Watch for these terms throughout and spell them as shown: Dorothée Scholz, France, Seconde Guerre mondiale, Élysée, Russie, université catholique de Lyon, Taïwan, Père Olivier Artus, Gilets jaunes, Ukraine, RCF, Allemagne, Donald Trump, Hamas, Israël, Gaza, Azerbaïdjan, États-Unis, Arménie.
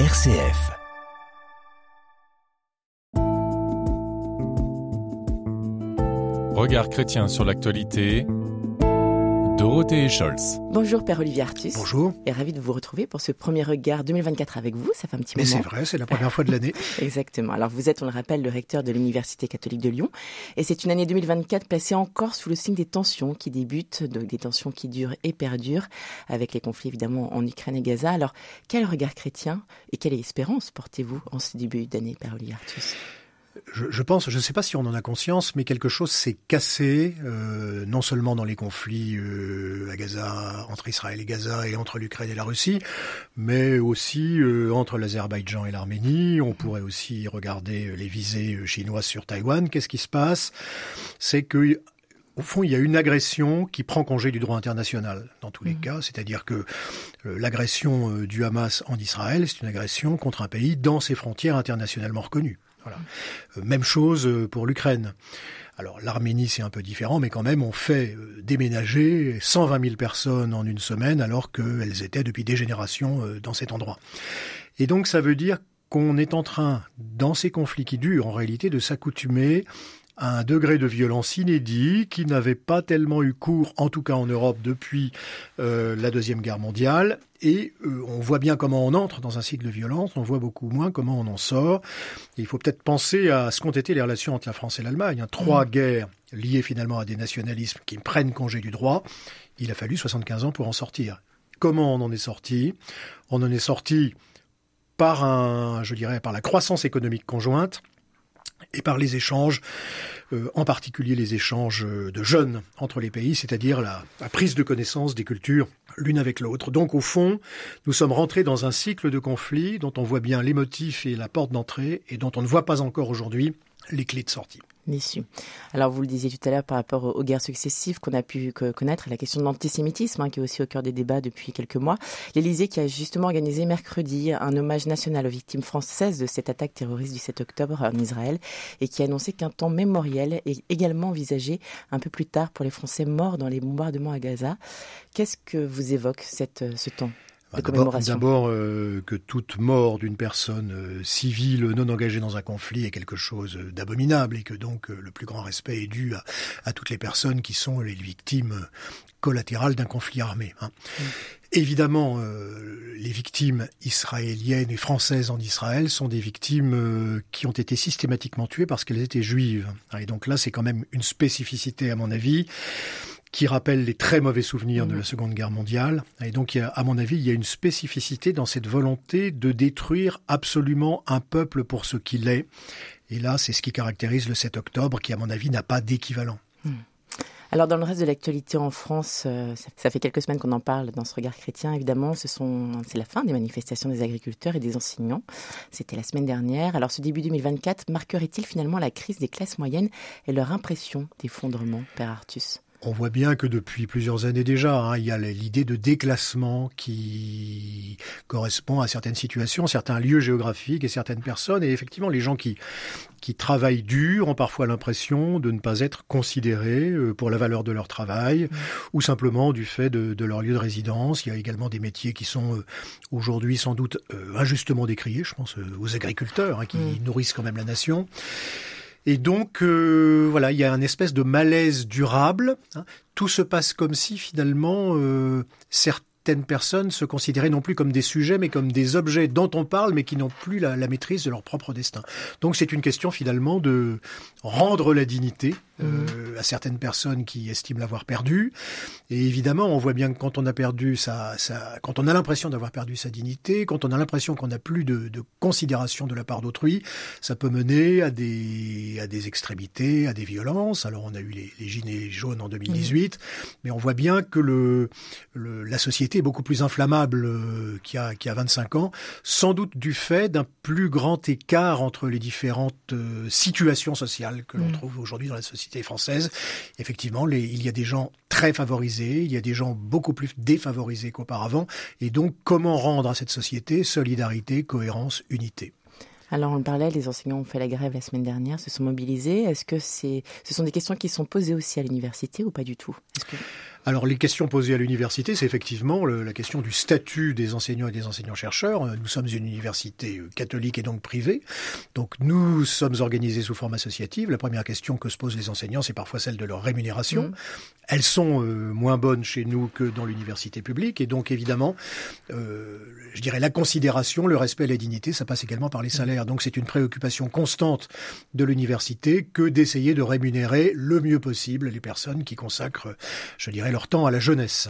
RCF. Regard chrétien sur l'actualité. Dorothée Scholz. Bonjour Père Olivier Artus. Bonjour. Et ravi de vous retrouver pour ce premier regard 2024 avec vous. Ça fait un petit moment. Mais c'est vrai, c'est la première fois de l'année. Exactement. Alors vous êtes, on le rappelle, le recteur de l'Université catholique de Lyon. Et c'est une année 2024 placée encore sous le signe des tensions qui débutent, donc des tensions qui durent et perdurent, avec les conflits évidemment en Ukraine et Gaza. Alors quel regard chrétien et quelle espérance portez-vous en ce début d'année, Père Olivier Artus? Je pense, je ne sais pas si on en a conscience, mais quelque chose s'est cassé, non seulement dans les conflits à Gaza, entre Israël et Gaza et entre l'Ukraine et la Russie, mais aussi entre l'Azerbaïdjan et l'Arménie. On pourrait aussi regarder les visées chinoises sur Taïwan. Qu'est-ce qui se passe? C'est que... au fond, il y a une agression qui prend congé du droit international, dans tous les cas. C'est-à-dire que l'agression du Hamas en Israël, c'est une agression contre un pays dans ses frontières internationalement reconnues. Voilà. Même chose pour l'Ukraine. Alors l'Arménie, c'est un peu différent, mais quand même, on fait déménager 120 000 personnes en une semaine, alors qu'elles étaient depuis des générations dans cet endroit. Et donc, ça veut dire qu'on est en train, dans ces conflits qui durent, en réalité, de s'accoutumer à un degré de violence inédit qui n'avait pas tellement eu cours, en tout cas en Europe, depuis la Deuxième Guerre mondiale. Et on voit bien comment on entre dans un cycle de violence, on voit beaucoup moins comment on en sort. Et il faut peut-être penser à ce qu'ont été les relations entre la France et l'Allemagne. Hein. Trois guerres liées finalement à des nationalismes qui prennent congé du droit. Il a fallu 75 ans pour en sortir. Comment on en est sorti? On en est sorti par par la croissance économique conjointe, et par les échanges, en particulier les échanges de jeunes entre les pays, c'est-à-dire la prise de connaissance des cultures l'une avec l'autre. Donc au fond, nous sommes rentrés dans un cycle de conflits dont on voit bien les motifs et la porte d'entrée et dont on ne voit pas encore aujourd'hui les clés de sortie. L'issue. Alors vous le disiez tout à l'heure par rapport aux guerres successives qu'on a pu connaître, la question de l'antisémitisme qui est aussi au cœur des débats depuis quelques mois. L'Élysée qui a justement organisé mercredi un hommage national aux victimes françaises de cette attaque terroriste du 7 octobre en Israël et qui a annoncé qu'un temps mémoriel est également envisagé un peu plus tard pour les Français morts dans les bombardements à Gaza. Qu'est-ce que vous évoque ce temps ? D'abord, que toute mort d'une personne civile non engagée dans un conflit est quelque chose d'abominable et que donc le plus grand respect est dû à toutes les personnes qui sont les victimes collatérales d'un conflit armé. Hein. Mmh. Évidemment, les victimes israéliennes et françaises en Israël sont des victimes qui ont été systématiquement tuées parce qu'elles étaient juives. Et donc là, c'est quand même une spécificité, à mon avis, qui rappelle les très mauvais souvenirs de la Seconde Guerre mondiale. Et donc, à mon avis, il y a une spécificité dans cette volonté de détruire absolument un peuple pour ce qu'il est. Et là, c'est ce qui caractérise le 7 octobre, qui, à mon avis, n'a pas d'équivalent. Alors, dans le reste de l'actualité en France, ça fait quelques semaines qu'on en parle dans ce regard chrétien, évidemment. C'est la fin des manifestations des agriculteurs et des enseignants. C'était la semaine dernière. Alors, ce début 2024 marquerait-il finalement la crise des classes moyennes et leur impression d'effondrement, Père Artus ? On voit bien que depuis plusieurs années déjà, il y a l'idée de déclassement qui correspond à certaines situations, certains lieux géographiques et certaines personnes. Et effectivement, les gens qui travaillent dur ont parfois l'impression de ne pas être considérés pour la valeur de leur travail ou simplement du fait de leur lieu de résidence. Il y a également des métiers qui sont aujourd'hui sans doute injustement décriés. Je pense aux agriculteurs qui nourrissent quand même la nation. Et donc, il y a une espèce de malaise durable. Tout se passe comme si, finalement, certaines personnes se considéraient non plus comme des sujets, mais comme des objets dont on parle, mais qui n'ont plus la maîtrise de leur propre destin. Donc, c'est une question, finalement, de rendre la dignité à certaines personnes qui estiment l'avoir perdue. Et évidemment, on voit bien que quand on a perdu quand on a l'impression d'avoir perdu sa dignité, quand on a l'impression qu'on n'a plus de considération de la part d'autrui, ça peut mener à des extrémités, à des violences. Alors, on a eu les Gilets jaunes en 2018, mais on voit bien que la société est beaucoup plus inflammable qu'il y a 25 ans, sans doute du fait d'un plus grand écart entre les différentes situations sociales que l'on trouve aujourd'hui dans la société française. Effectivement, il y a des gens très favorisés, il y a des gens beaucoup plus défavorisés qu'auparavant. Et donc, comment rendre à cette société solidarité, cohérence, unité ? Alors, on le parlait, les enseignants ont fait la grève la semaine dernière, se sont mobilisés. Est-ce que ce sont des questions qui sont posées aussi à l'université ou pas du tout ? Alors les questions posées à l'université, c'est effectivement la question du statut des enseignants et des enseignants-chercheurs. Nous sommes une université catholique et donc privée, donc nous sommes organisés sous forme associative. La première question que se posent les enseignants, c'est parfois celle de leur rémunération. Elles sont moins bonnes chez nous que dans l'université publique, et donc évidemment, je dirais la considération, le respect et la dignité, ça passe également par les salaires. Donc c'est une préoccupation constante de l'université que d'essayer de rémunérer le mieux possible les personnes qui consacrent, je dirais, leur temps à la jeunesse.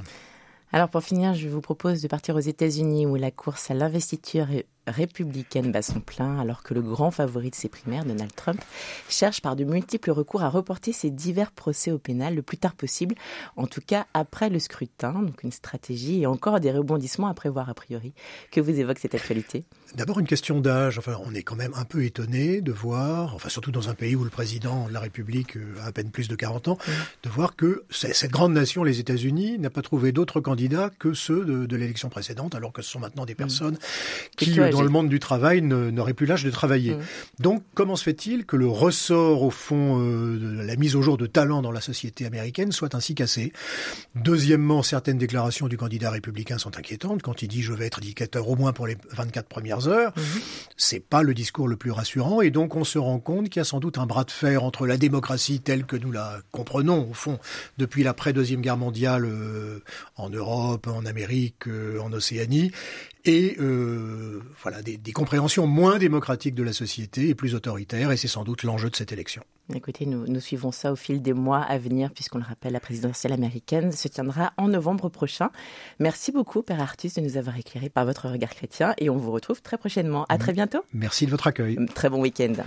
Alors pour finir, je vous propose de partir aux États-Unis où la course à l'investiture républicaine bat son plein alors que le grand favori de ses primaires, Donald Trump, cherche par de multiples recours à reporter ses divers procès au pénal le plus tard possible, en tout cas après le scrutin. Donc une stratégie et encore des rebondissements à prévoir a priori. Que vous évoque cette actualité ? D'abord une question d'âge. Enfin, on est quand même un peu étonné de voir, enfin surtout dans un pays où le président de la République a à peine plus de 40 ans, de voir que cette grande nation, les États-Unis, n'a pas trouvé d'autres candidats que ceux de l'élection précédente, alors que ce sont maintenant des personnes qui, dans le monde du travail, n'auraient plus l'âge de travailler. Donc, comment se fait-il que le ressort, au fond, de la mise au jour de talent dans la société américaine soit ainsi cassé ? Deuxièmement, certaines déclarations du candidat républicain sont inquiétantes. Quand il dit « je vais être dictateur au moins pour les 24 premières heures », c'est pas le discours le plus rassurant. Et donc, on se rend compte qu'il y a sans doute un bras de fer entre la démocratie telle que nous la comprenons, au fond, depuis l'après-deuxième guerre mondiale en Europe, en Amérique, en Océanie, et voilà des compréhensions moins démocratiques de la société et plus autoritaires, et c'est sans doute l'enjeu de cette élection. Écoutez, nous suivons ça au fil des mois à venir, puisqu'on le rappelle, la présidentielle américaine se tiendra en novembre prochain. Merci beaucoup, Père Artus, de nous avoir éclairé par votre regard chrétien, et on vous retrouve très prochainement. À très bientôt. Merci de votre accueil. Très bon week-end.